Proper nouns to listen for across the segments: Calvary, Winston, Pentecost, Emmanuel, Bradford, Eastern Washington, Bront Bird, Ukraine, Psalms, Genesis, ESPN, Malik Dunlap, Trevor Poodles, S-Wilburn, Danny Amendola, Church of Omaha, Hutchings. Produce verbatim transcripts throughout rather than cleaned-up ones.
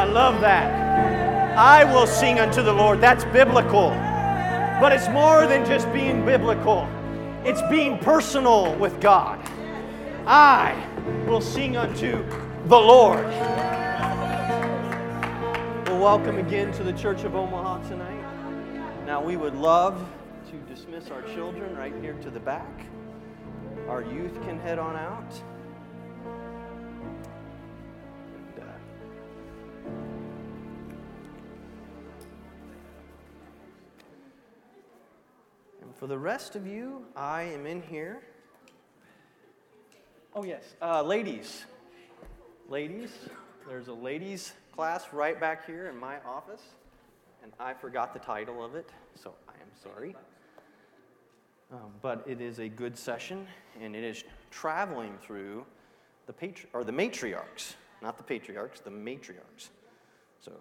I love that. I will sing unto the Lord. That's biblical. But it's more than just being biblical. It's being personal with God. I will sing unto the Lord. Well, welcome again to the Church of Omaha tonight. Now, we would love to dismiss our children right here to the back. Our youth can head on out. And, uh, For the rest of you, I am in here. Oh, yes, uh, ladies. Ladies, there's a ladies class right back here in my office, and I forgot the title of it, so I am sorry. Um, but it is a good session, and it is traveling through the patri- or the matriarchs, not the patriarchs, the matriarchs. So,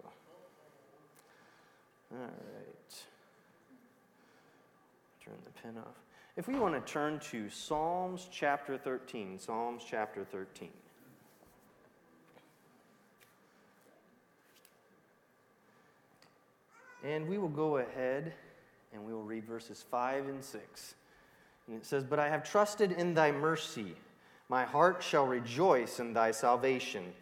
all right. Turn the pen off. If we want to turn to Psalms chapter thirteen, Psalms chapter thirteen. And we will go ahead and we will read verses five and six. And it says, "But I have trusted in thy mercy. My heart shall rejoice in thy salvation.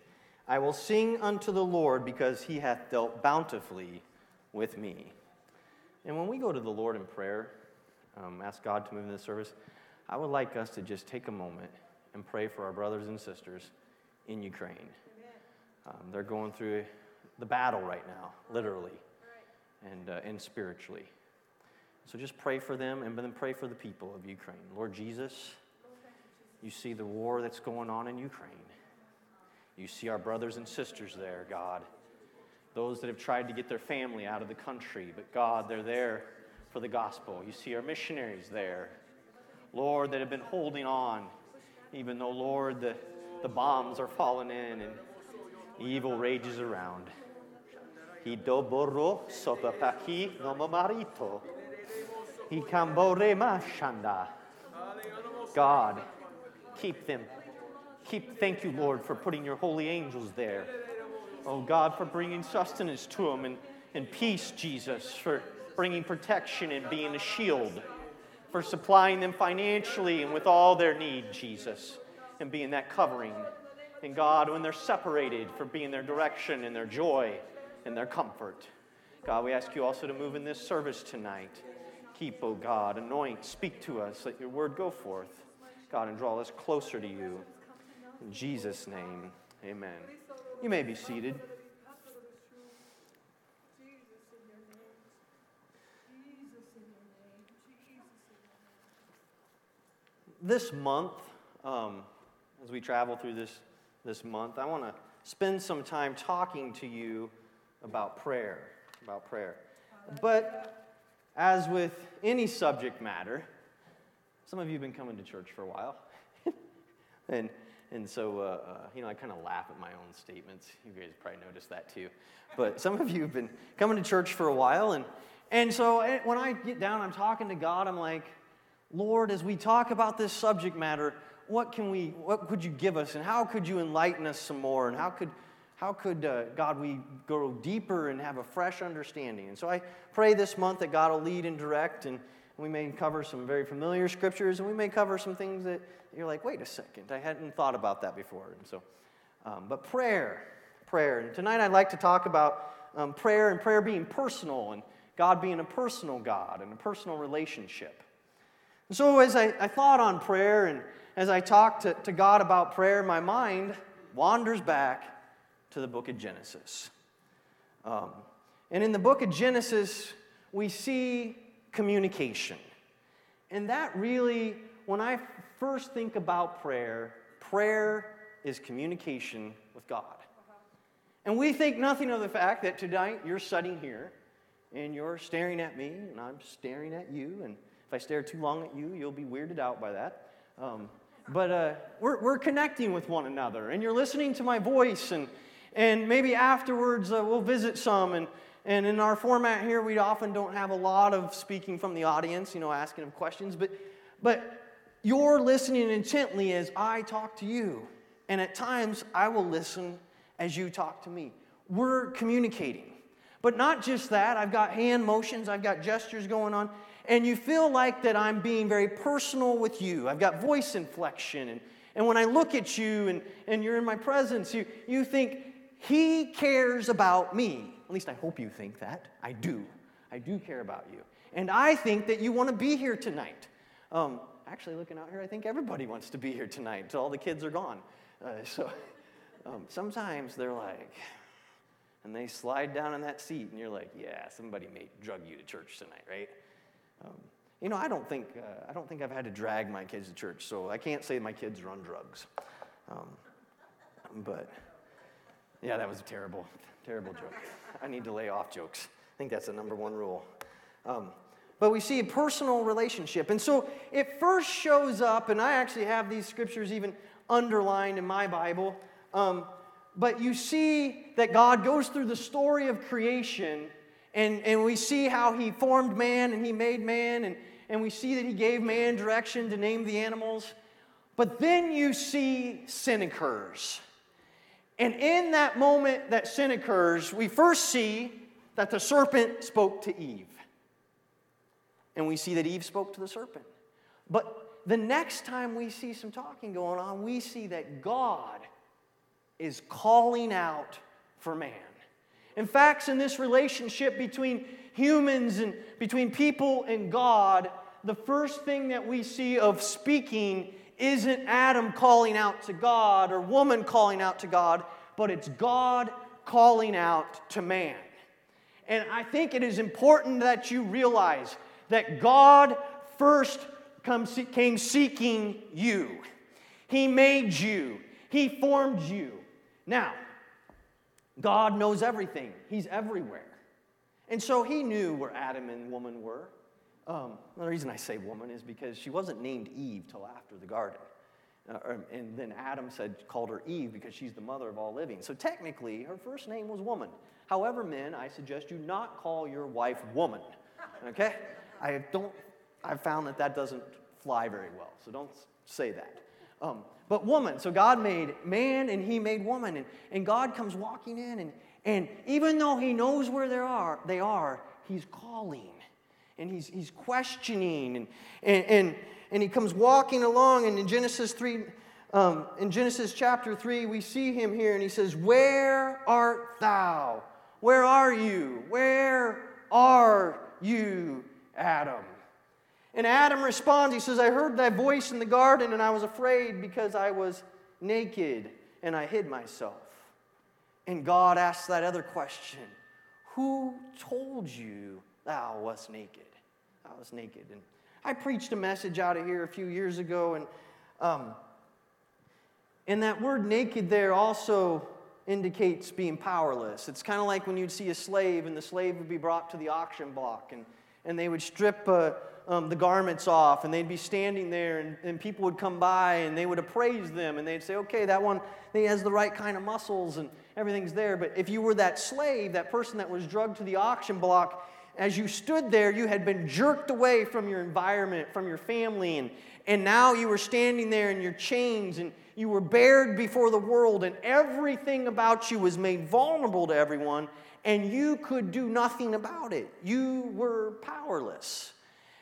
I will sing unto the Lord because he hath dealt bountifully with me." And when we go to the Lord in prayer, Um, ask God to move in this service, I would like us to just take a moment and pray for our brothers and sisters in Ukraine. Um, they're going through the battle right now, literally, and, uh, and spiritually. So just pray for them, and then pray for the people of Ukraine. Lord Jesus, you see the war that's going on in Ukraine. You see our brothers and sisters there, God. Those that have tried to get their family out of the country, but God, they're there for the gospel. You see our missionaries there, Lord, that have been holding on, even though, Lord, the, the bombs are falling in and evil rages around. God, keep them. Keep, thank you, Lord, for putting your holy angels there. Oh, God, for bringing sustenance to them and, and peace, Jesus, for bringing protection and being a shield, for supplying them financially and with all their need, Jesus, and being that covering. And God, when they're separated, for being their direction and their joy and their comfort. God, we ask you also to move in this service tonight. Keep, O God, anoint, speak to us, let your word go forth, God, and draw us closer to you. In Jesus' name, amen. You may be seated. This month, um, as we travel through this, this month, I want to spend some time talking to you about prayer, about prayer. But as with any subject matter, some of you have been coming to church for a while, and and so uh, uh, you know I kind of laugh at my own statements. You guys probably noticed that too. But some of you have been coming to church for a while, and and so when I get down, I'm talking to God. I'm like, Lord, as we talk about this subject matter, what can we, what could you give us, and how could you enlighten us some more, and how could, how could uh, God, we go deeper and have a fresh understanding? And so I pray this month that God will lead and direct, and we may cover some very familiar scriptures, and we may cover some things that you're like, wait a second, I hadn't thought about that before. And so, um, but prayer, prayer, and tonight I'd like to talk about um, prayer and prayer being personal, and God being a personal God and a personal relationship. So as I, I thought on prayer and as I talked to, to God about prayer, my mind wanders back to the book of Genesis. Um, and in the book of Genesis, we see communication. And that really, when I first think about prayer, prayer is communication with God. And we think nothing of the fact that tonight you're sitting here and you're staring at me and I'm staring at you, and if I stare too long at you, you'll be weirded out by that. Um, but uh, we're we're connecting with one another, and you're listening to my voice, and and maybe afterwards uh, we'll visit some. And and in our format here, we often don't have a lot of speaking from the audience, you know, asking them questions. But but you're listening intently as I talk to you, and at times I will listen as you talk to me. we're communicating. But not just that. I've got hand motions. I've got gestures going on. And you feel like that I'm being very personal with you. I've got voice inflection. And, and when I look at you and, and you're in my presence, you, you think, he cares about me. At least I hope you think that. I do. I do care about you. And I think that you want to be here tonight. Um, actually, looking out here, I think everybody wants to be here tonight until all the kids are gone. Uh, so um, sometimes they're like, and they slide down in that seat, and you're like, yeah, somebody may drug you to church tonight, right? Um, you know, I don't think uh, I don't think I've had to drag my kids to church, so I can't say my kids are on drugs. Um, but yeah, that was a terrible, terrible joke. I need to lay off jokes. I think that's the number one rule. Um, but we see a personal relationship. And so it first shows up, and I actually have these scriptures even underlined in my Bible. Um, but you see that God goes through the story of creation, and, and we see how he formed man and he made man, and, and we see that he gave man direction to name the animals. But then you see sin occurs. And in that moment that sin occurs, we first see that the serpent spoke to Eve. And we see that Eve spoke to the serpent. But the next time we see some talking going on, we see that God is calling out for man. In fact, in this relationship between humans and between people and God, the first thing that we see of speaking isn't Adam calling out to God or woman calling out to God, but it's God calling out to man. And I think it is important that you realize that God first came seeking you. He made you. He formed you. Now, God knows everything. He's everywhere. And so he knew where Adam and woman were. Um, the reason I say woman is because she wasn't named Eve till after the garden. Uh, and then Adam said, called her Eve because she's the mother of all living. So technically, her first name was woman. However, men, I suggest you not call your wife woman. Okay? I don't, I found that that doesn't fly very well, so don't say that. Um, but woman, so God made man and he made woman, and, and God comes walking in, and, and even though he knows where they are, they are, he's calling, and he's he's questioning, and and and, and he comes walking along, and in Genesis three, um, in Genesis chapter three, we see him here, and he says, "Where art thou? Where are you? Where are you, Adam?" And Adam responds, he says, "I heard thy voice in the garden, and I was afraid because I was naked, and I hid myself." And God asks that other question, "Who told you thou wast naked?" I was naked. And I preached a message out of here a few years ago, and um, and that word naked there also indicates being powerless. It's kind of like when you'd see a slave, and the slave would be brought to the auction block, and, and they would strip uh, um, the garments off, and they'd be standing there, and, and people would come by, and they would appraise them, and they'd say, "Okay, that one, he has the right kind of muscles, and everything's there." But if you were that slave, that person that was drugged to the auction block, as you stood there, you had been jerked away from your environment, from your family, and, and now you were standing there in your chains, and you were bared before the world, and everything about you was made vulnerable to everyone, and you could do nothing about it. You were powerless.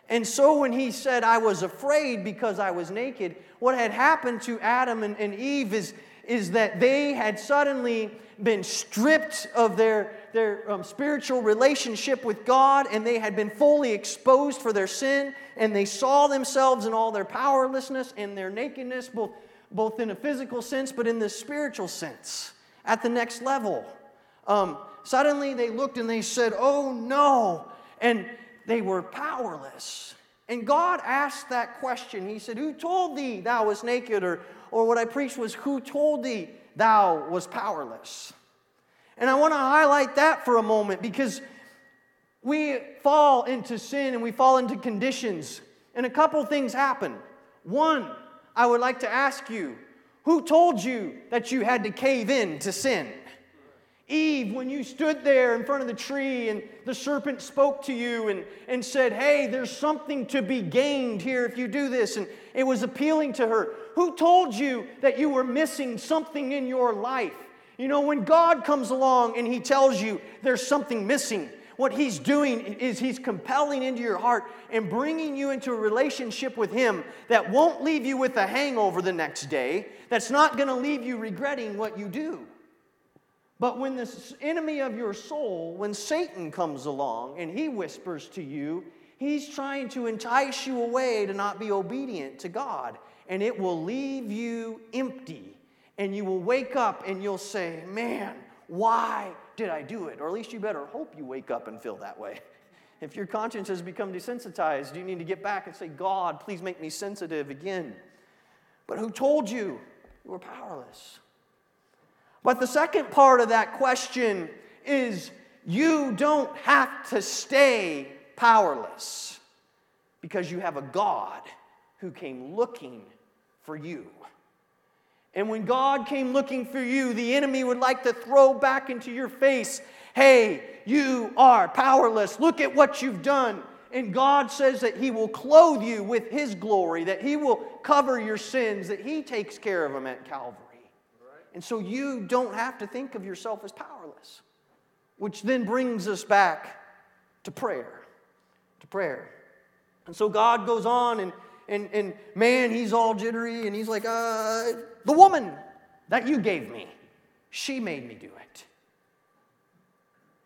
And so when he said, "I was afraid because I was naked," what had happened to Adam and, and Eve is, is that they had suddenly been stripped of their, their um, spiritual relationship with God, and they had been fully exposed for their sin, and they saw themselves in all their powerlessness and their nakedness, both both in a physical sense, but in the spiritual sense, at the next level. Um, suddenly they looked and they said, "Oh no," and they were powerless. And God asked that question. He said, "Who told thee thou was naked?" Or, or what I preached was, "Who told thee thou was powerless?" And I want to highlight that for a moment, because we fall into sin and we fall into conditions, and a couple things happen. One, I would like to ask you, who told you that you had to cave in to sin? Eve, when you stood there in front of the tree and the serpent spoke to you and, and said, "Hey, there's something to be gained here if you do this," and it was appealing to her. Who told you that you were missing something in your life? You know, when God comes along and He tells you there's something missing, what He's doing is He's compelling into your heart and bringing you into a relationship with Him that won't leave you with a hangover the next day, that's not going to leave you regretting what you do. But when this enemy of your soul, when Satan comes along and he whispers to you, he's trying to entice you away to not be obedient to God, and it will leave you empty, and you will wake up and you'll say, man, why did I do it? Or at least you better hope you wake up and feel that way. If your conscience has become desensitized, you need to get back and say, God, please make me sensitive again. But who told you you were powerless? But the second part of that question is you don't have to stay powerless because you have a God who came looking for you. And when God came looking for you, the enemy would like to throw back into your face, hey, you are powerless. Look at what you've done. And God says that He will clothe you with His glory, that He will cover your sins, that He takes care of them at Calvary. And so you don't have to think of yourself as powerless. Which then brings us back to prayer. To prayer. And so God goes on and, and, and man, he's all jittery and he's like, uh, the woman that you gave me, she made me do it.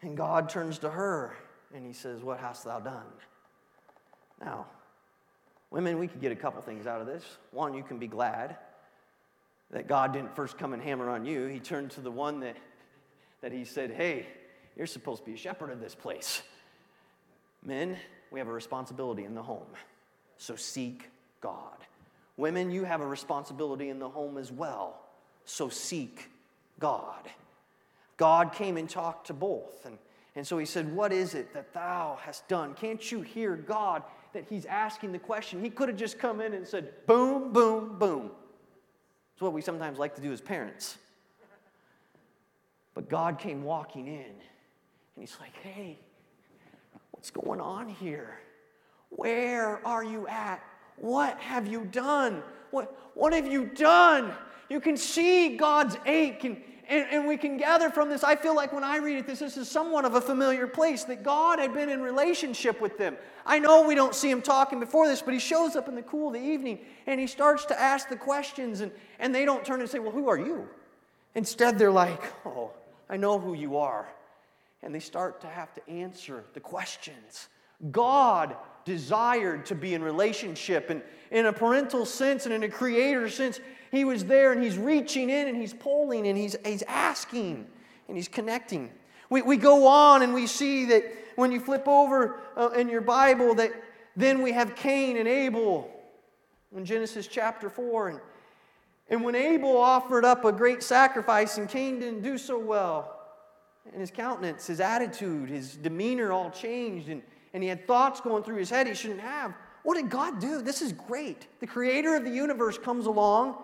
And God turns to her and He says, what hast thou done? Now, women, we could get a couple things out of this. One, you can be glad that God didn't first come and hammer on you. He turned to the one that, that He said, hey, you're supposed to be a shepherd of this place. Men, we have a responsibility in the home, so seek God. Women, you have a responsibility in the home as well, so seek God. God came and talked to both, and, and so He said, what is it that thou hast done? Can't you hear God that He's asking the question? He could have just come in and said, boom, boom, boom. It's what we sometimes like to do as parents. But God came walking in, and He's like, hey, what's going on here? Where are you at? What have you done? What, what have you done? You can see God's ache, and, and, and we can gather from this. I feel like when I read it, this, this is somewhat of a familiar place, that God had been in relationship with them. I know we don't see Him talking before this, but He shows up in the cool of the evening, and He starts to ask the questions, and, and they don't turn and say, well, who are you? Instead, they're like, oh, I know who you are. And they start to have to answer the questions. God desired to be in relationship, and in a parental sense and in a creator sense, He was there, and He's reaching in, and He's pulling, and He's, he's asking, and He's connecting. We, we go on, and we see that when you flip over uh, in your Bible, that then we have Cain and Abel in Genesis chapter four. And, and when Abel offered up a great sacrifice and Cain didn't do so well, and his countenance, his attitude, his demeanor all changed, and, and he had thoughts going through his head he shouldn't have. What did God do? This is great. The creator of the universe comes along,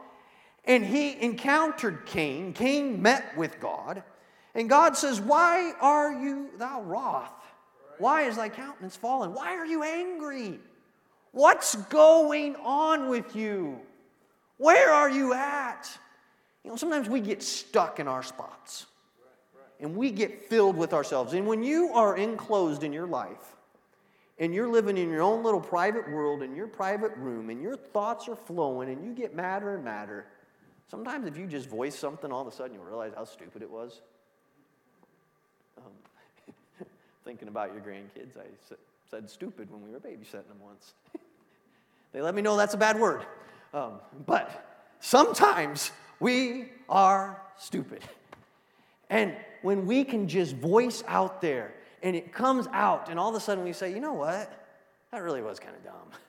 and he encountered Cain. Cain met with God, and God says, why are you thou wroth? Why is thy countenance fallen? Why are you angry? What's going on with you? Where are you at? You know, sometimes we get stuck in our spots. And we get filled with ourselves. And when you are enclosed in your life, and you're living in your own little private world, in your private room, and your thoughts are flowing, and you get madder and madder, sometimes if you just voice something, all of a sudden you'll realize how stupid it was. Um, Thinking about your grandkids, I said stupid when we were babysitting them once. They let me know that's a bad word. Um, but sometimes we are stupid. And when we can just voice out there and it comes out, and all of a sudden we say, you know what? That really was kind of dumb.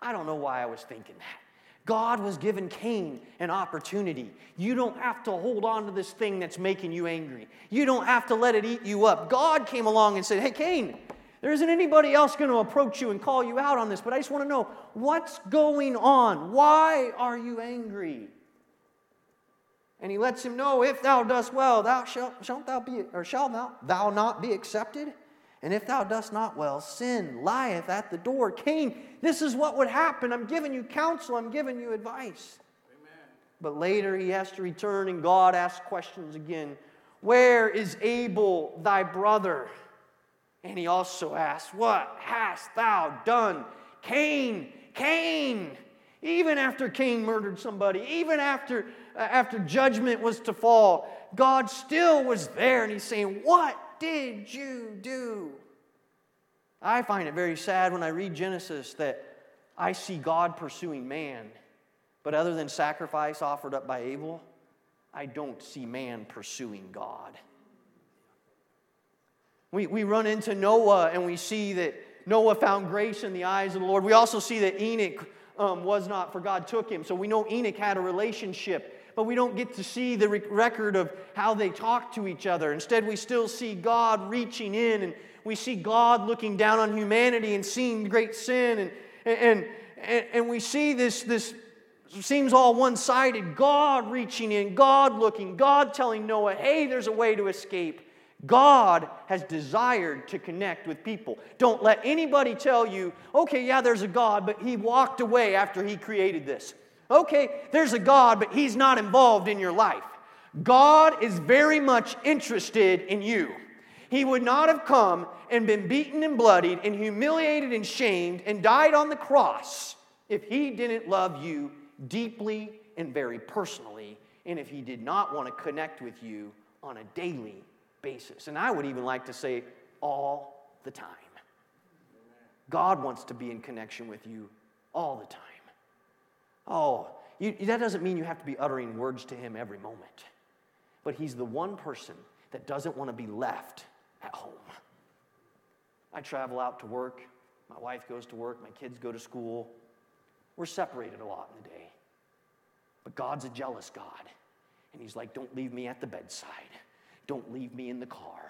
I don't know why I was thinking that. God was giving Cain an opportunity. You don't have to hold on to this thing that's making you angry. You don't have to let it eat you up. God came along and said, hey, Cain, there isn't anybody else going to approach you and call you out on this, but I just want to know, what's going on? Why are you angry? And he lets him know, if thou dost well, thou shalt, shalt thou be, or shalt thou, thou not be accepted? And if thou dost not well, sin lieth at the door. Cain, this is what would happen. I'm giving you counsel. I'm giving you advice. Amen. But later he has to return, and God asks questions again. Where is Abel thy brother? And he also asks, what hast thou done? Cain, Cain. Even after Cain murdered somebody, even after, uh, after judgment was to fall, God still was there, and he's saying, what did you do? I find it very sad when I read Genesis that I see God pursuing man, but other than sacrifice offered up by Abel, I don't see man pursuing God. We, we run into Noah, and we see that Noah found grace in the eyes of the Lord. We also see that Enoch Um, was not, for God took him. So we know Enoch had a relationship, but we don't get to see the re- record of how they talked to each other. Instead, we still see God reaching in, and we see God looking down on humanity and seeing great sin, and and and, and we see this this seems all one-sided. God reaching in, God looking, God telling Noah, hey, there's a way to escape. God has desired to connect with people. Don't let anybody tell you, okay, yeah, there's a God, but he walked away after he created this. Okay, there's a God, but he's not involved in your life. God is very much interested in you. He would not have come and been beaten and bloodied and humiliated and shamed and died on the cross if he didn't love you deeply and very personally, and if he did not want to connect with you on a daily basis. Basis. And I would even like to say all the time. God wants to be in connection with you all the time. Oh, you, that doesn't mean you have to be uttering words to him every moment. But he's the one person that doesn't want to be left at home. I travel out to work. My wife goes to work. My kids go to school. We're separated a lot in the day. But God's a jealous God. And he's like, don't leave me at the bedside. Don't leave me in the car.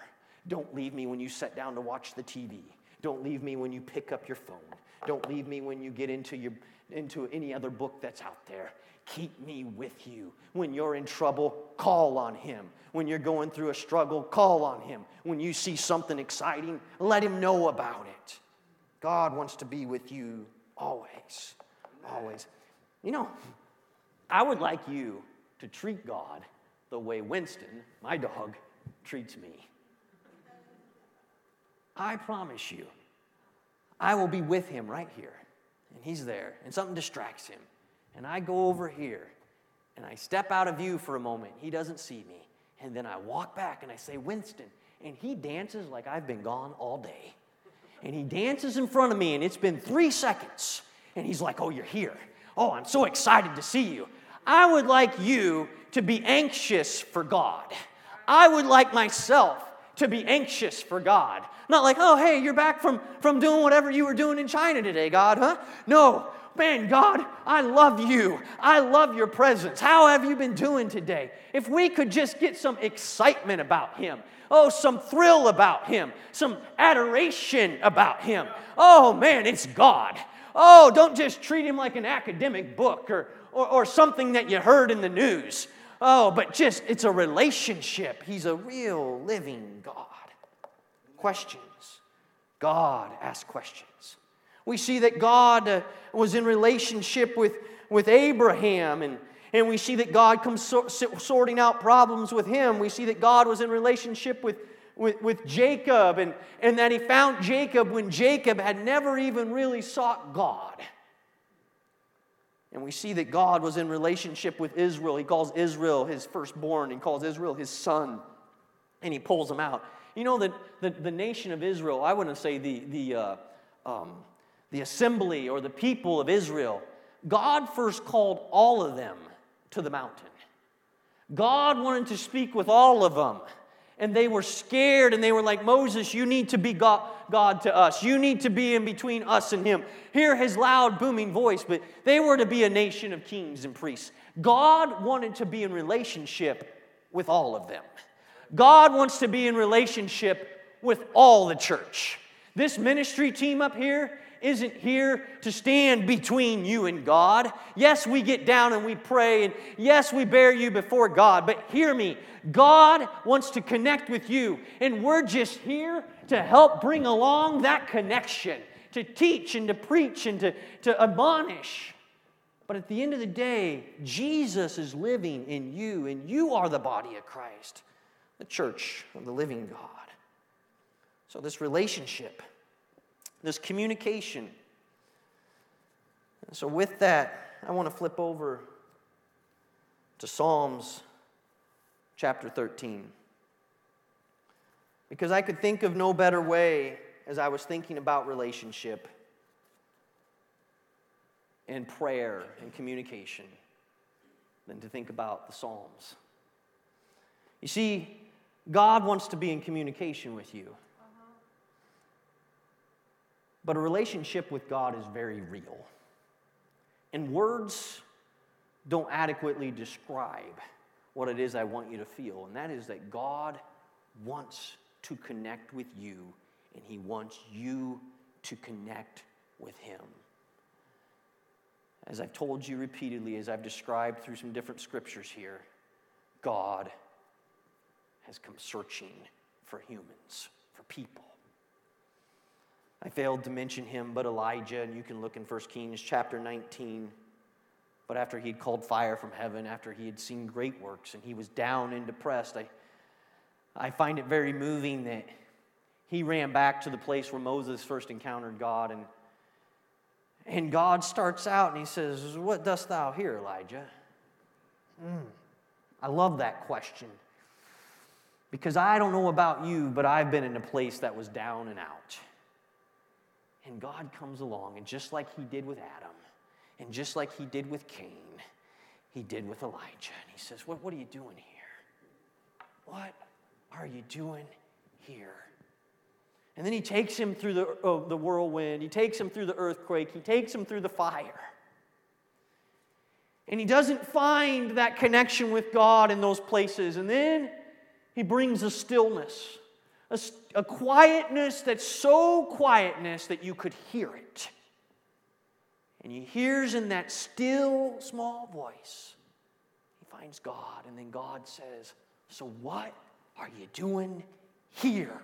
Don't leave me when you sit down to watch the T V. Don't leave me when you pick up your phone. Don't leave me when you get into your into any other book that's out there. Keep me with you. When you're in trouble, call on him. When you're going through a struggle, call on him. When you see something exciting, let him know about it. God wants to be with you always, always. You know, I would like you to treat God the way Winston, my dog, treats me. I promise you, I will be with him right here. And he's there, and something distracts him. And I go over here, and I step out of view for a moment. He doesn't see me. And then I walk back, and I say, Winston. And he dances like I've been gone all day. And he dances in front of me, and it's been three seconds. And he's like, oh, you're here. Oh, I'm so excited to see you. I would like you to be anxious for God. I would like myself to be anxious for God. Not like, oh, hey, you're back from, from doing whatever you were doing in China today, God, huh? No, man, God, I love you. I love your presence. How have you been doing today? If we could just get some excitement about him. Oh, some thrill about him. Some adoration about him. Oh, man, it's God. Oh, don't just treat him like an academic book or Or, or something that you heard in the news. Oh, but just, it's a relationship. He's a real, living God. Questions. God asks questions. We see that God uh, was in relationship with, with Abraham, and, and we see that God comes so, so, sorting out problems with him. We see that God was in relationship with, with, with Jacob, and, and that he found Jacob when Jacob had never even really sought God. And we see that God was in relationship with Israel. He calls Israel his firstborn and calls Israel his son. And he pulls him out. You know, the, the, the nation of Israel, I wouldn't say the, the, uh, um, the assembly or the people of Israel, God first called all of them to the mountain. God wanted to speak with all of them. And they were scared, and they were like, Moses, you need to be God, God to us. You need to be in between us and him. Hear his loud, booming voice, but they were to be a nation of kings and priests. God wanted to be in relationship with all of them. God wants to be in relationship with all the church. This ministry team up here isn't here to stand between you and God. Yes, we get down and we pray, and yes, we bear you before God, but hear me, God wants to connect with you, and we're just here to help bring along that connection, to teach and to preach and to, to admonish But at the end of the day, Jesus is living in you, and you are the body of Christ, the church of the living God. So this relationship, this communication. And so with that, I want to flip over to Psalms chapter thirteen. Because I could think of no better way as I was thinking about relationship and prayer and communication than to think about the Psalms. You see, God wants to be in communication with you. Uh-huh. But a relationship with God is very real. And words don't adequately describe what it is I want you to feel, and that is that God wants to connect with you, and He wants you to connect with Him. As I've told you repeatedly, as I've described through some different scriptures here, God has come searching for humans, for people. I failed to mention him, but Elijah, and you can look in First Kings chapter nineteen, but after he had called fire from heaven, after he had seen great works, and he was down and depressed, I, I find it very moving that he ran back to the place where Moses first encountered God, and And God starts out and he says, "What dost thou here, Elijah?" Mm, I love that question. Because I don't know about you, but I've been in a place that was down and out. And God comes along, and just like he did with Adam, and just like he did with Cain, he did with Elijah. And he says, what, what are you doing here? What are you doing here? And then he takes him through the, oh, the whirlwind. He takes him through the earthquake. He takes him through the fire. And he doesn't find that connection with God in those places. And then he brings a stillness, a, a quietness that's so quietness that you could hear it. And he hears in that still, small voice. He finds God. And then God says, "So what are you doing here?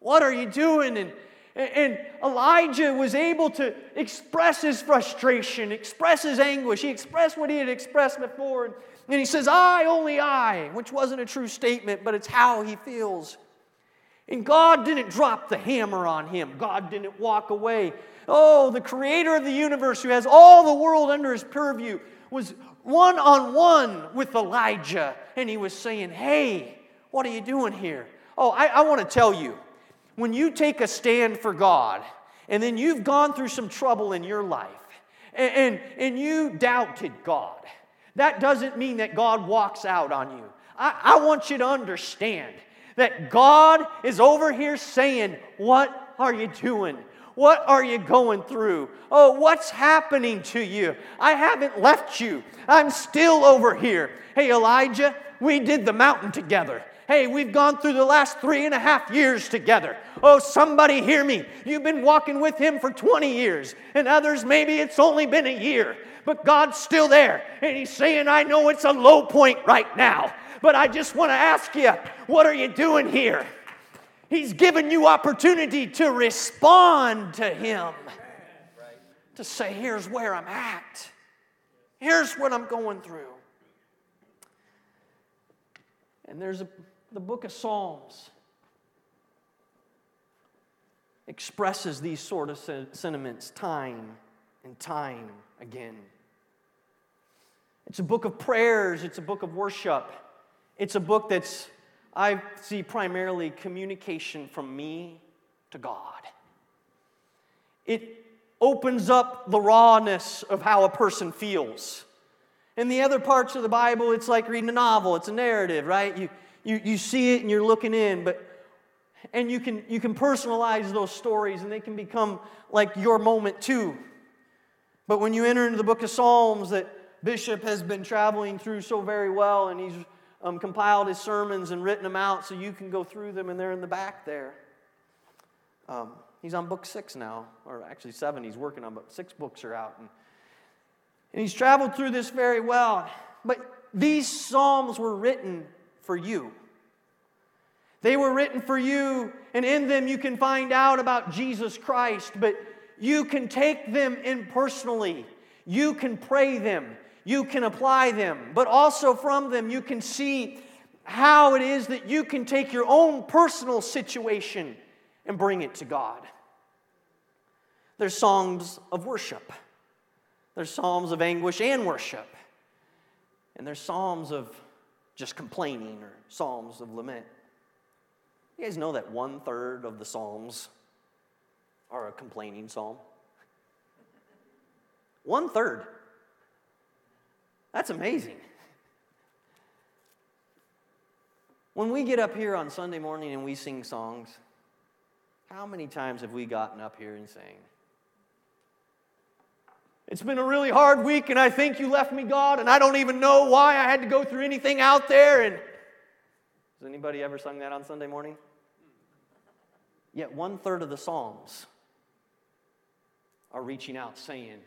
What are you doing?" And, and Elijah was able to express his frustration, express his anguish. He expressed what he had expressed before. And, and he says, "I, only I," which wasn't a true statement, but it's how he feels. And God didn't drop the hammer on him. God didn't walk away. Oh, the creator of the universe who has all the world under his purview was one-on-one with Elijah. And he was saying, "Hey, what are you doing here?" Oh, I, I want to tell you, when you take a stand for God, and then you've gone through some trouble in your life, and, and, and you doubted God, that doesn't mean that God walks out on you. I, I want you to understand that God is over here saying, "What are you doing? What are you going through? Oh, what's happening to you? I haven't left you. I'm still over here. Hey, Elijah, we did the mountain together. Hey, we've gone through the last three and a half years together. Oh, somebody hear me. You've been walking with him for twenty years, and others, maybe it's only been a year, but God's still there. And he's saying, I know it's a low point right now, but I just want to ask you, what are you doing here?" He's given you opportunity to respond to him, to say, here's where I'm at. Here's what I'm going through. And there's a The book of Psalms expresses these sort of sentiments time and time again. It's a book of prayers. It's a book of worship. It's a book that's, I see, primarily communication from me to God. It opens up the rawness of how a person feels. In the other parts of the Bible, it's like reading a novel. It's a narrative, right? You You you see it and you're looking in, but and you can you can personalize those stories, and they can become like your moment too. But when you enter into the book of Psalms that Bishop has been traveling through so very well, and he's um, compiled his sermons and written them out so you can go through them, and they're in the back there. Um, he's on book six now, or actually seven he's working on, but six books are out. And, and he's traveled through this very well. But these Psalms were written for you. They were written for you, and in them you can find out about Jesus Christ, but you can take them in personally. You can pray them. You can apply them. But also from them you can see how it is that you can take your own personal situation and bring it to God. There's psalms of worship. There's psalms of anguish and worship. And there's psalms of just complaining or psalms of lament. You guys know that one-third of the psalms are a complaining psalm? One-third. That's amazing. When we get up here on Sunday morning and we sing songs, how many times have we gotten up here and sang, "It's been a really hard week, and I think you left me, God, and I don't even know why I had to go through anything out there." And has anybody ever sung that on Sunday morning? Yet one-third of the psalms are reaching out saying,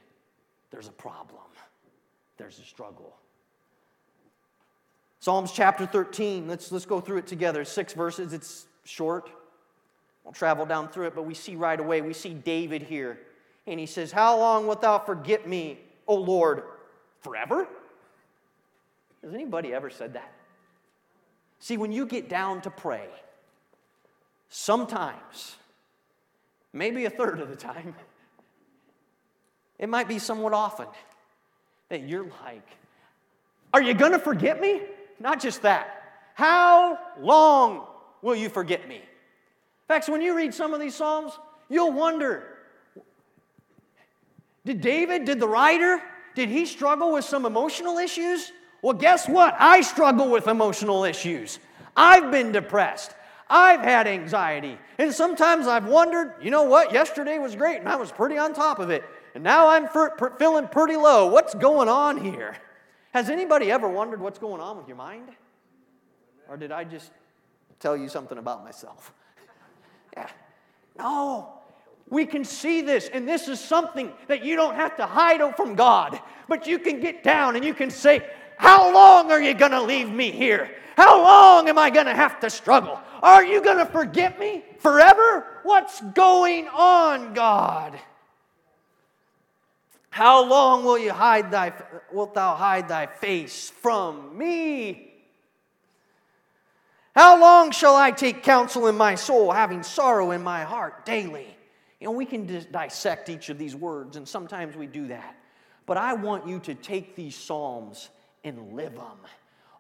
there's a problem. There's a struggle. Psalms chapter thirteen, let's, let's go through it together. Six verses, it's short. We'll travel down through it, but we see right away, we see David here. And he says, "How long wilt thou forget me, O Lord, forever?" Has anybody ever said that? See, when you get down to pray, sometimes, maybe a third of the time, it might be somewhat often that you're like, are you going to forget me? Not just that. How long will you forget me? In fact, when you read some of these Psalms, you'll wonder, did David, did the writer, did he struggle with some emotional issues? Well, guess what? I struggle with emotional issues. I've been depressed. I've had anxiety. And sometimes I've wondered, you know what? Yesterday was great and I was pretty on top of it. And now I'm fer- per- feeling pretty low. What's going on here? Has anybody ever wondered what's going on with your mind? Or did I just tell you something about myself? Yeah. No. We can see this, and this is something that you don't have to hide from God. But you can get down and you can say, how long are you going to leave me here? How long am I going to have to struggle? Are you going to forget me forever? What's going on, God? How long will you hide thy, wilt thou hide thy face from me? How long shall I take counsel in my soul, having sorrow in my heart daily? You know, we can dis- dissect each of these words, and sometimes we do that. But I want you to take these Psalms and live them.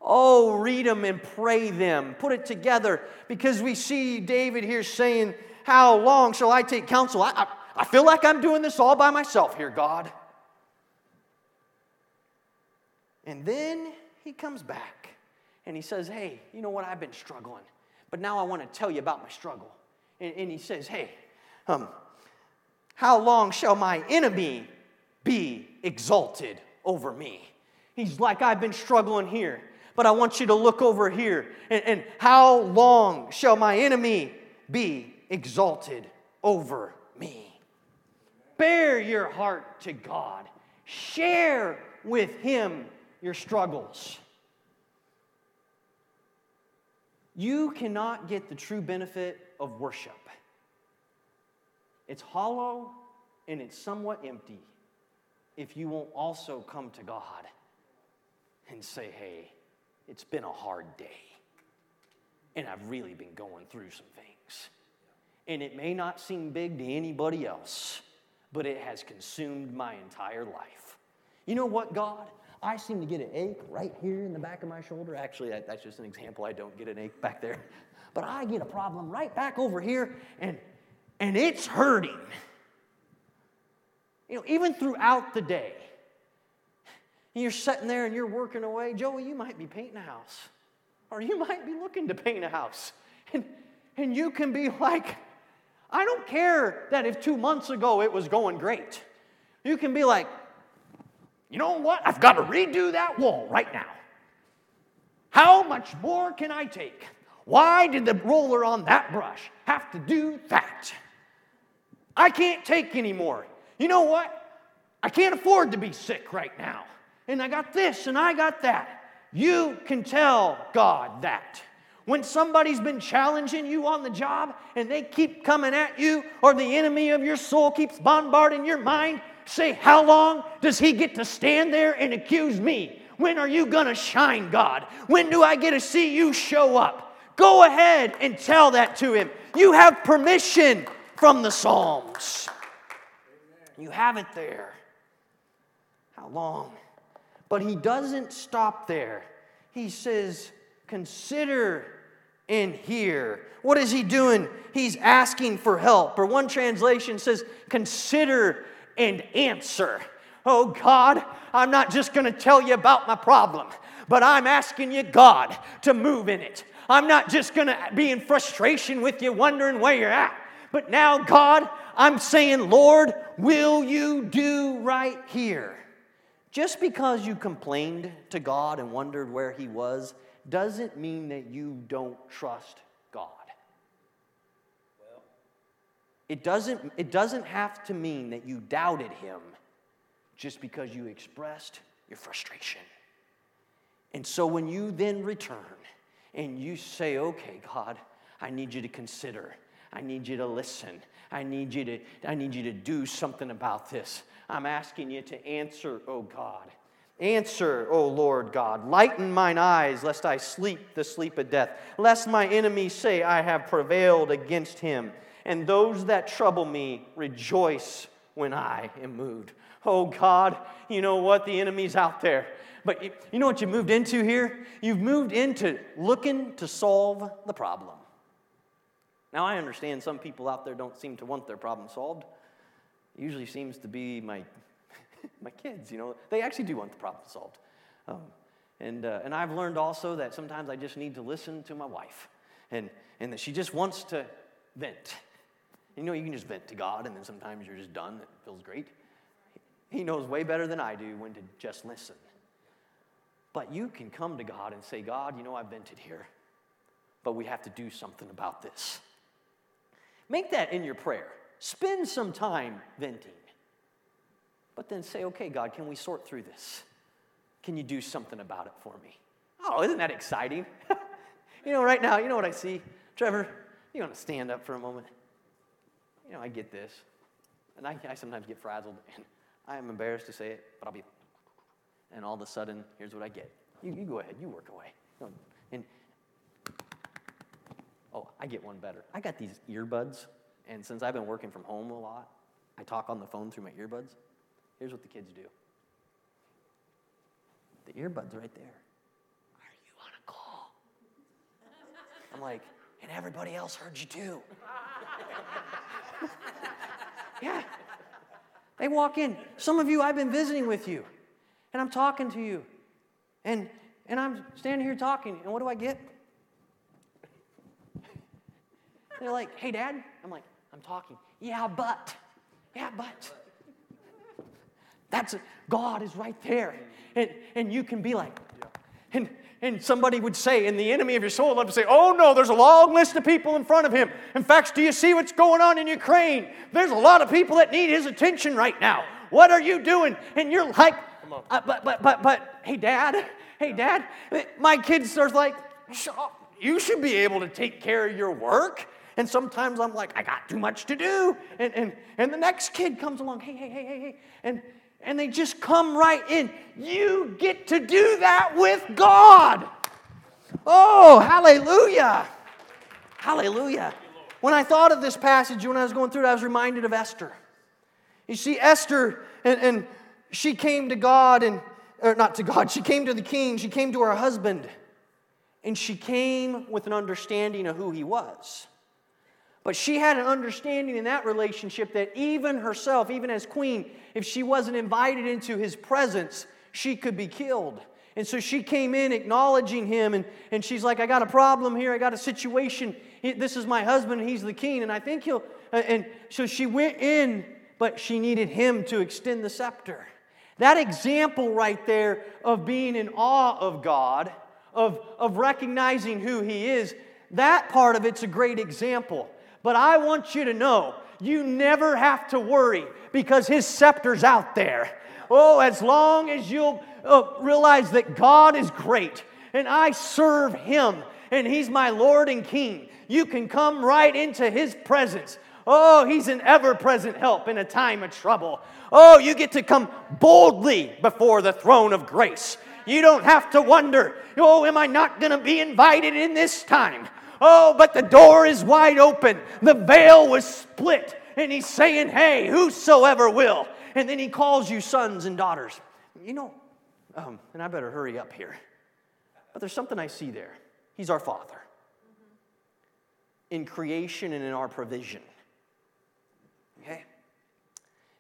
Oh, read them and pray them. Put it together, because we see David here saying, how long shall I take counsel? I, I, I feel like I'm doing this all by myself here, God. And then he comes back, and he says, hey, you know what? I've been struggling, but now I want to tell you about my struggle. And, and he says, hey, um... how long shall my enemy be exalted over me? He's like, I've been struggling here, but I want you to look over here. And, and how long shall my enemy be exalted over me? Bear your heart to God. Share with Him your struggles. You cannot get the true benefit of worship. It's hollow and it's somewhat empty if you won't also come to God and say, hey, it's been a hard day and I've really been going through some things. And it may not seem big to anybody else, but it has consumed my entire life. You know what, God? I seem to get an ache right here in the back of my shoulder. Actually, that's just an example. I don't get an ache back there. But I get a problem right back over here, and And it's hurting. You know, even throughout the day, you're sitting there and you're working away. Joey, you might be painting a house. Or you might be looking to paint a house. And, and you can be like, I don't care that if two months ago it was going great. You can be like, you know what? I've got to redo that wall right now. How much more can I take? Why did the roller on that brush have to do that? I can't take anymore. You know what? I can't afford to be sick right now. And I got this and I got that. You can tell God that. When somebody's been challenging you on the job and they keep coming at you, or the enemy of your soul keeps bombarding your mind, say, how long does he get to stand there and accuse me? When are you going to shine, God? When do I get to see you show up? Go ahead and tell that to him. You have permission from the Psalms. You have it there. How long? But he doesn't stop there. He says, consider and hear. What is he doing? He's asking for help. Or one translation says, consider and answer. Oh God, I'm not just going to tell you about my problem, but I'm asking you, God, to move in it. I'm not just going to be in frustration with you, wondering where you're at. But now, God, I'm saying, Lord, will you do right here? Just because you complained to God and wondered where he was doesn't mean that you don't trust God. Well, it doesn't, it doesn't have to mean that you doubted him just because you expressed your frustration. And so when you then return and you say, okay, God, I need you to consider. I need you to listen. I need you to, I need you to do something about this. I'm asking you to answer, oh God. Answer, O Lord God. Lighten mine eyes, lest I sleep the sleep of death. Lest my enemies say I have prevailed against him. And those that trouble me rejoice when I am moved. Oh God, you know what? The enemy's out there. But you know what you moved into here? You've moved into looking to solve the problem. Now I understand some people out there don't seem to want their problem solved. It usually seems to be my... My kids, you know, they actually do want the problem solved. Um, and uh, and I've learned also that sometimes I just need to listen to my wife. And, and that she just wants to vent. You know, you can just vent to God, and then sometimes you're just done. It feels great. He knows way better than I do when to just listen. But you can come to God and say, God, you know, I vented here. But we have to do something about this. Make that in your prayer. Spend some time venting. But then say, okay, God, can we sort through this? Can you do something about it for me? Oh, isn't that exciting? You know, right now, you know what I see? Trevor, you want to stand up for a moment? You know, I get this. And I, I sometimes get frazzled. And I am embarrassed to say it, but I'll be. And all of a sudden, here's what I get. You, you go ahead. You work away. And, oh, I get one better. I got these earbuds. And since I've been working from home a lot, I talk on the phone through my earbuds. Here's what the kids do. The earbud's right there. Are you on a call? I'm like, and everybody else heard you too. Yeah. They walk in. Some of you, I've been visiting with you, and I'm talking to you, and and I'm standing here talking, and what do I get? They're like, hey, Dad. I'm like, I'm talking. Yeah, but. Yeah, but. That's it. God is right there. And and you can be like, and and somebody would say, and the enemy of your soul would love to say, oh no, there's a long list of people in front of him. In fact, do you see what's going on in Ukraine? There's a lot of people that need his attention right now. What are you doing? And you're like, uh, but but but but hey Dad, hey Dad, my kids are like, you should be able to take care of your work. And sometimes I'm like, I got too much to do. And and and the next kid comes along, hey, hey, hey, hey, hey, and And they just come right in. You get to do that with God. Oh, hallelujah. Hallelujah. When I thought of this passage, when I was going through it, I was reminded of Esther. You see, Esther, and, and she came to God, and or not to God, she came to the king, she came to her husband, and she came with an understanding of who he was. But she had an understanding in that relationship that even herself, even as queen, if she wasn't invited into his presence, she could be killed. And so she came in acknowledging him, and, and she's like, I got a problem here, I got a situation. This is my husband, and he's the king, and I think he'll... And so she went in, but she needed him to extend the scepter. That example right there of being in awe of God, of, of recognizing who he is, that part of it's a great example. But I want you to know, you never have to worry because his scepter's out there. Oh, as long as you'll uh, realize that God is great and I serve him and he's my Lord and King, you can come right into his presence. Oh, he's an ever-present help in a time of trouble. Oh, you get to come boldly before the throne of grace. You don't have to wonder, oh, am I not going to be invited in this time? Oh, but the door is wide open. The veil was split. And he's saying, hey, whosoever will. And then he calls you sons and daughters. You know, um, and I better hurry up here. But there's something I see there. He's our Father. In creation and in our provision. Okay?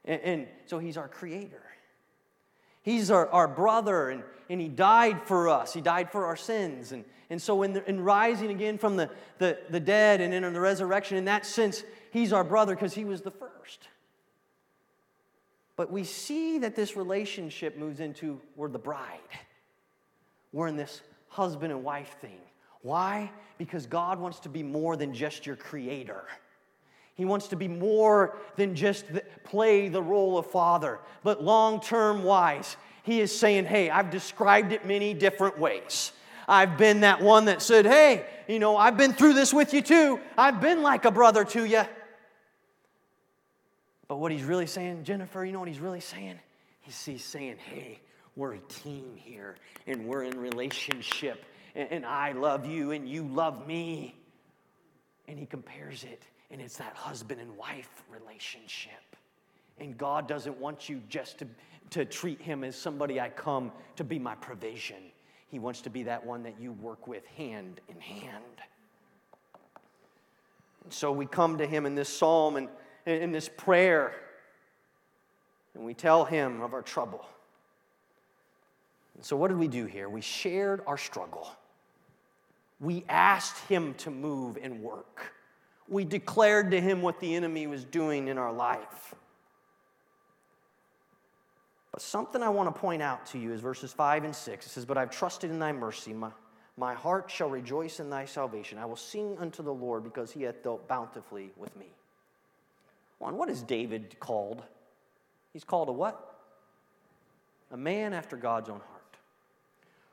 And, and so he's our creator. He's our, our brother, and, and he died for us. He died for our sins. And, and so in, the, in rising again from the, the, the dead and in the resurrection, in that sense, he's our brother because he was the first. But we see that this relationship moves into we're the bride. We're in this husband and wife thing. Why? Because God wants to be more than just your creator. He wants to be more than just the, play the role of father. But long-term wise, he is saying, hey, I've described it many different ways. I've been that one that said, hey, you know, I've been through this with you too. I've been like a brother to you. But what he's really saying, Jennifer, you know what he's really saying? He's, he's saying, hey, we're a team here, and we're in relationship, and, and I love you, and you love me. And he compares it, and it's that husband and wife relationship. And God doesn't want you just to, to treat him as somebody I come to be my provision. He wants to be that one that you work with hand in hand. And so we come to him in this psalm and in this prayer, and we tell him of our trouble. And so what did we do here? We shared our struggle. We asked him to move and work. We declared to him what the enemy was doing in our life. But something I want to point out to you is verses five and six. It says, but I've trusted in thy mercy. My, my heart shall rejoice in thy salvation. I will sing unto the Lord because he hath dealt bountifully with me. One, what is David called? He's called a what? A man after God's own heart.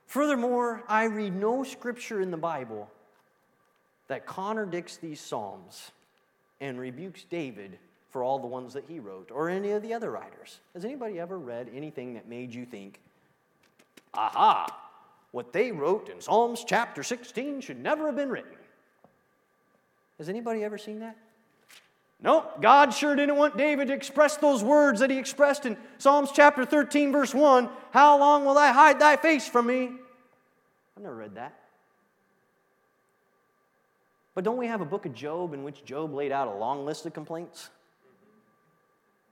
Furthermore, I read no scripture in the Bible that contradicts these Psalms and rebukes David for all the ones that he wrote or any of the other writers. Has anybody ever read anything that made you think, aha, what they wrote in Psalms chapter sixteen should never have been written? Has anybody ever seen that? Nope, God sure didn't want David to express those words that he expressed in Psalms chapter thirteen, verse one. How long will I hide thy face from me? I've never read that. But don't we have a book of Job in which Job laid out a long list of complaints?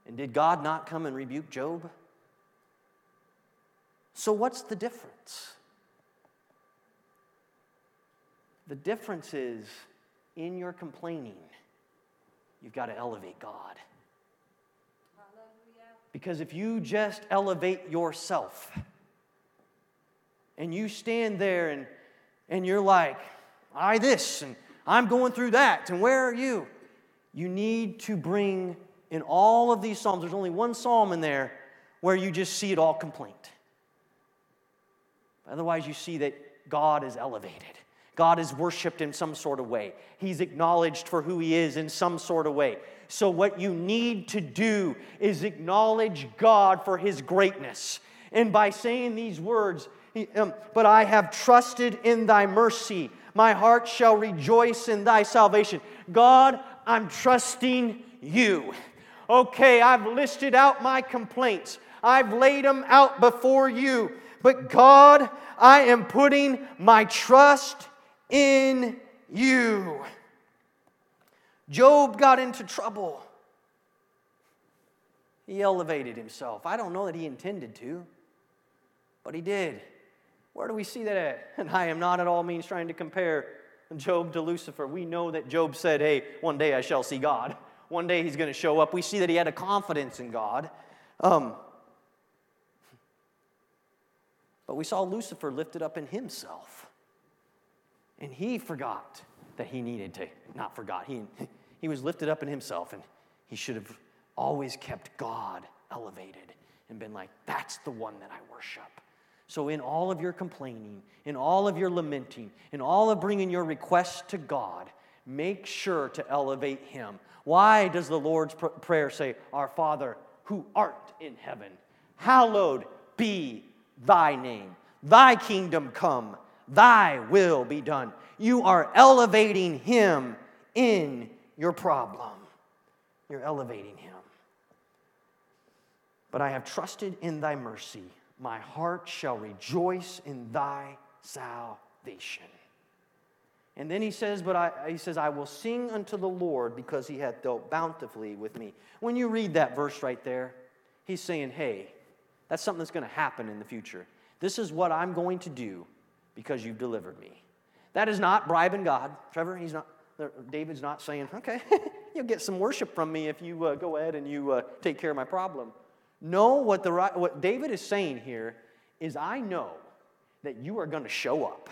And did God not come and rebuke Job? So what's the difference? The difference is in your complaining, you've got to elevate God. Hallelujah. Because if you just elevate yourself and you stand there and, and you're like, I this and I'm going through that and where are you? You need to bring in all of these psalms. There's only one psalm in there where you just see it all complaint. Otherwise you see that God is elevated. God is worshipped in some sort of way. He's acknowledged for who he is in some sort of way. So what you need to do is acknowledge God for his greatness. And by saying these words, but I have trusted in thy mercy. My heart shall rejoice in thy salvation. God, I'm trusting you. Okay, I've listed out my complaints. I've laid them out before you. But God, I am putting my trust in you. Job got into trouble. He elevated himself. I don't know that he intended to, but he did. Where do we see that at? And I am not at all means trying to compare Job to Lucifer. We know that Job said, hey, one day I shall see God. One day he's going to show up. We see that he had a confidence in God. Um, but we saw Lucifer lifted up in himself. And he forgot that he needed to, not forgot, he, he was lifted up in himself, and he should have always kept God elevated and been like, that's the one that I worship. So in all of your complaining, in all of your lamenting, in all of bringing your requests to God, Make sure to elevate him. Why does the Lord's pr- Prayer say, Our Father, who art in heaven, hallowed be thy name. Thy kingdom come, thy will be done. You are elevating him in your problem. You're elevating him. But I have trusted in thy mercy. My heart shall rejoice in thy salvation. And then he says, but I, he says, I will sing unto the Lord because he hath dealt bountifully with me. When you read that verse right there, he's saying, hey, that's something that's going to happen in the future. This is what I'm going to do because you've delivered me. That is not bribing God. Trevor, he's not, David's not saying, okay, you'll get some worship from me if you uh, go ahead and you uh, take care of my problem. No, what the what David is saying here is, I know that you are going to show up.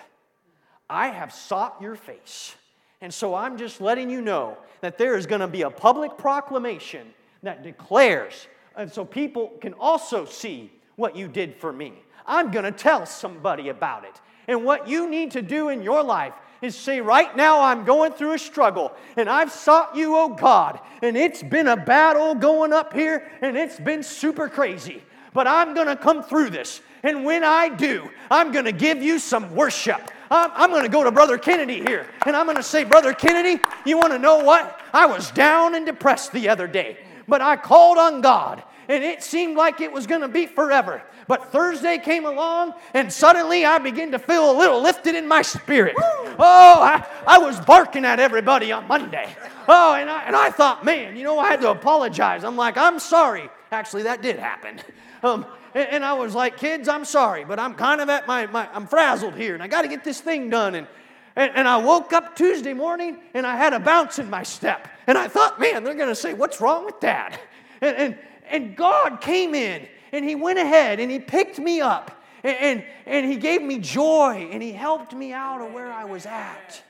I have sought your face. And so I'm just letting you know that there is going to be a public proclamation that declares, and so people can also see what you did for me. I'm going to tell somebody about it. And what you need to do in your life is say, right now I'm going through a struggle, and I've sought you, oh God, and it's been a battle going up here, and it's been super crazy. But I'm going to come through this, and when I do, I'm going to give you some worship. I'm, I'm going to go to Brother Kennedy here, and I'm going to say, Brother Kennedy, you want to know what? I was down and depressed the other day, but I called on God, and it seemed like it was going to be forever. But Thursday came along, and suddenly I began to feel a little lifted in my spirit. Woo! Oh, I, I was barking at everybody on Monday. Oh, and I, and I thought, man, you know, I had to apologize. I'm like, I'm sorry. Actually, that did happen. Um, and, and I was like, kids, I'm sorry, but I'm kind of at my, my I'm frazzled here, and I got to get this thing done. And, and and I woke up Tuesday morning, and I had a bounce in my step. And I thought, man, they're going to say, what's wrong with that? And and And God came in, and he went ahead, and he picked me up, and, and, and he gave me joy, and he helped me out of where I was at.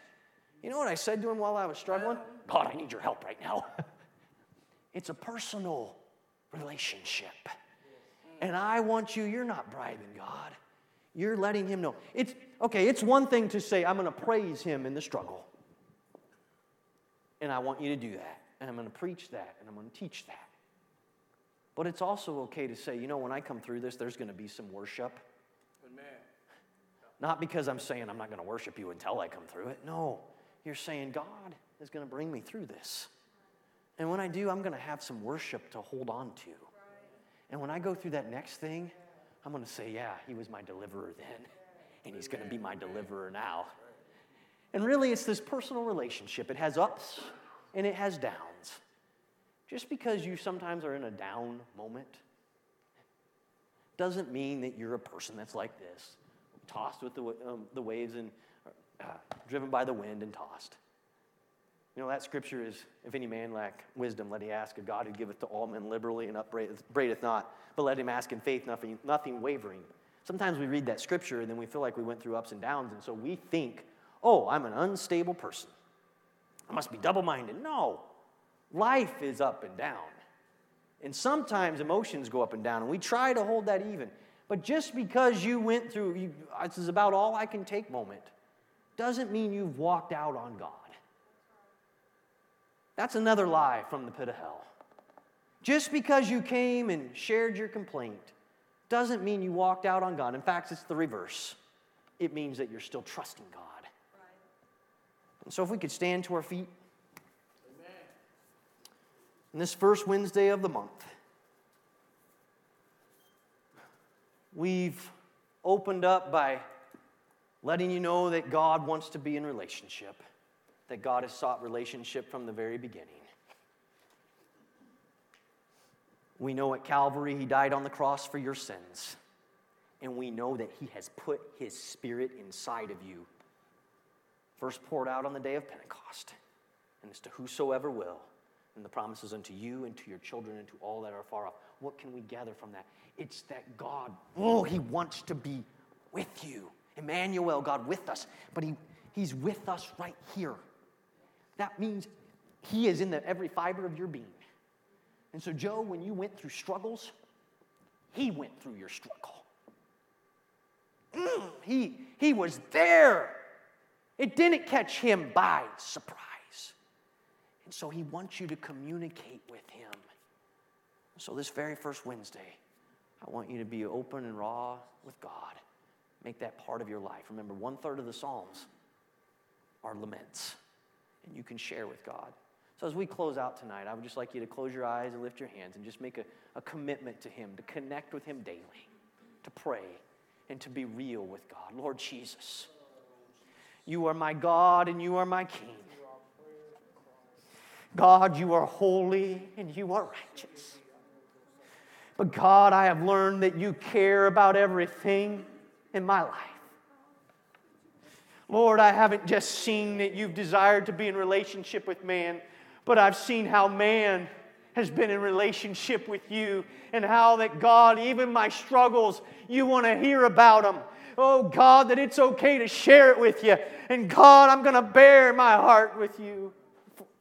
You know what I said to him while I was struggling? God, I need your help right now. It's a personal relationship. And I want you, you're not bribing God. You're letting him know. It's okay, it's one thing to say, I'm going to praise him in the struggle. And I want you to do that. And I'm going to preach that, and I'm going to teach that. But it's also okay to say, you know, when I come through this, there's going to be some worship. Amen. Not because I'm saying I'm not going to worship you until I come through it. No, you're saying God is going to bring me through this. And when I do, I'm going to have some worship to hold on to. And when I go through that next thing, I'm going to say, yeah, he was my deliverer then. And he's going to be my deliverer now. And really, it's this personal relationship. It has ups and it has downs. Just because you sometimes are in a down moment doesn't mean that you're a person that's like this, tossed with the um, the waves and uh, driven by the wind and tossed. You know, that scripture is, if any man lack wisdom, let he ask of God who giveth to all men liberally and upbraideth not, but let him ask in faith, nothing, nothing wavering. Sometimes we read that scripture and then we feel like we went through ups and downs, and so we think, oh, I'm an unstable person. I must be double-minded. No. Life is up and down. And sometimes emotions go up and down, and we try to hold that even. But just because you went through, you, this is about all I can take moment, doesn't mean you've walked out on God. That's another lie from the pit of hell. Just because you came and shared your complaint doesn't mean you walked out on God. In fact, it's the reverse. It means that you're still trusting God. And so if we could stand to our feet. And this first Wednesday of the month, we've opened up by letting you know that God wants to be in relationship, that God has sought relationship from the very beginning. We know at Calvary he died on the cross for your sins, and we know that he has put his spirit inside of you, first poured out on the day of Pentecost, and it's to whosoever will. And the promises unto you and to your children and to all that are far off. What can we gather from that? It's that God, oh, he wants to be with you. Emmanuel, God with us. But he, he's with us right here. That means he is in the, every fiber of your being. And so, Joe, when you went through struggles, he went through your struggle. Mm, he, he was there. It didn't catch him by surprise. so he wants you to communicate with him. So this very first Wednesday, I want you to be open and raw with God. Make that part of your life. Remember, one-third of the Psalms are laments, and you can share with God. So as we close out tonight, I would just like you to close your eyes and lift your hands and just make a, a commitment to him, to connect with him daily, to pray, and to be real with God. Lord Jesus, you are my God and you are my King. God, you are holy and you are righteous. But God, I have learned that you care about everything in my life. Lord, I haven't just seen that you've desired to be in relationship with man, but I've seen how man has been in relationship with you, and how that God, even my struggles, you want to hear about them. Oh God, that it's okay to share it with you. And God, I'm going to bear my heart with you,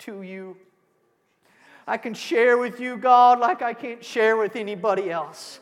to you. I can share with you, God, like I can't share with anybody else.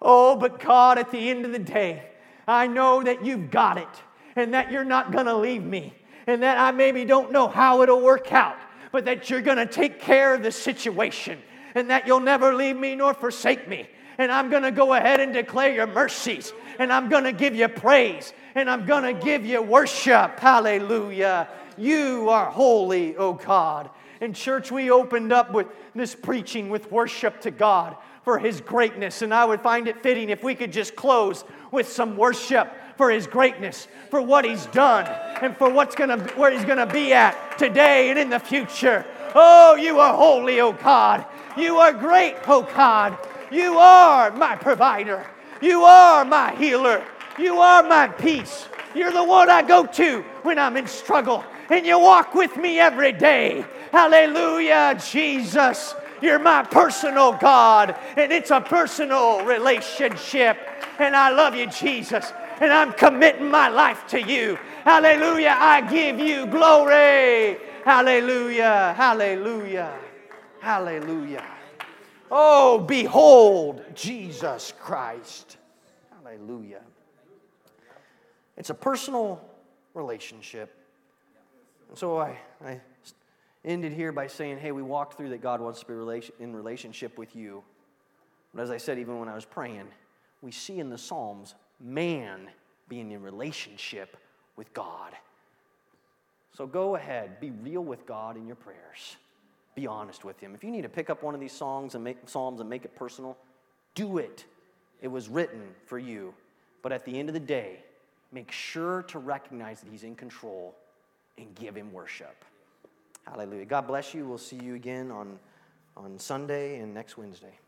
Oh, but God, at the end of the day, I know that you've got it, and that you're not going to leave me, and that I maybe don't know how it'll work out, but that you're going to take care of the situation, and that you'll never leave me nor forsake me. And I'm going to go ahead and declare your mercies, and I'm going to give you praise, and I'm going to give you worship. Hallelujah. You are holy, oh God. And church, we opened up with this preaching with worship to God for his greatness, and I would find it fitting if we could just close with some worship for his greatness, for what he's done, and for what's gonna, where he's going to be at today and in the future. Oh, you are holy, oh God. You are great, oh God. You are my provider. You are my healer. You are my peace. You're the one I go to when I'm in struggle, and you walk with me every day. Hallelujah, Jesus. You're my personal God, and it's a personal relationship. And I love you, Jesus, and I'm committing my life to you. Hallelujah, I give you glory. Hallelujah, hallelujah, hallelujah. Oh, behold Jesus Christ. Hallelujah. It's a personal relationship. And so I, I ended here by saying, hey, we walked through that God wants to be relation, in relationship with you. But as I said, even when I was praying, we see in the Psalms man being in relationship with God. So go ahead, be real with God in your prayers. Be honest with him. If you need to pick up one of these songs and make, Psalms and make it personal, do it. It was written for you. But at the end of the day, make sure to recognize that he's in control and give him worship. Hallelujah. God bless you. We'll see you again on, on Sunday and next Wednesday.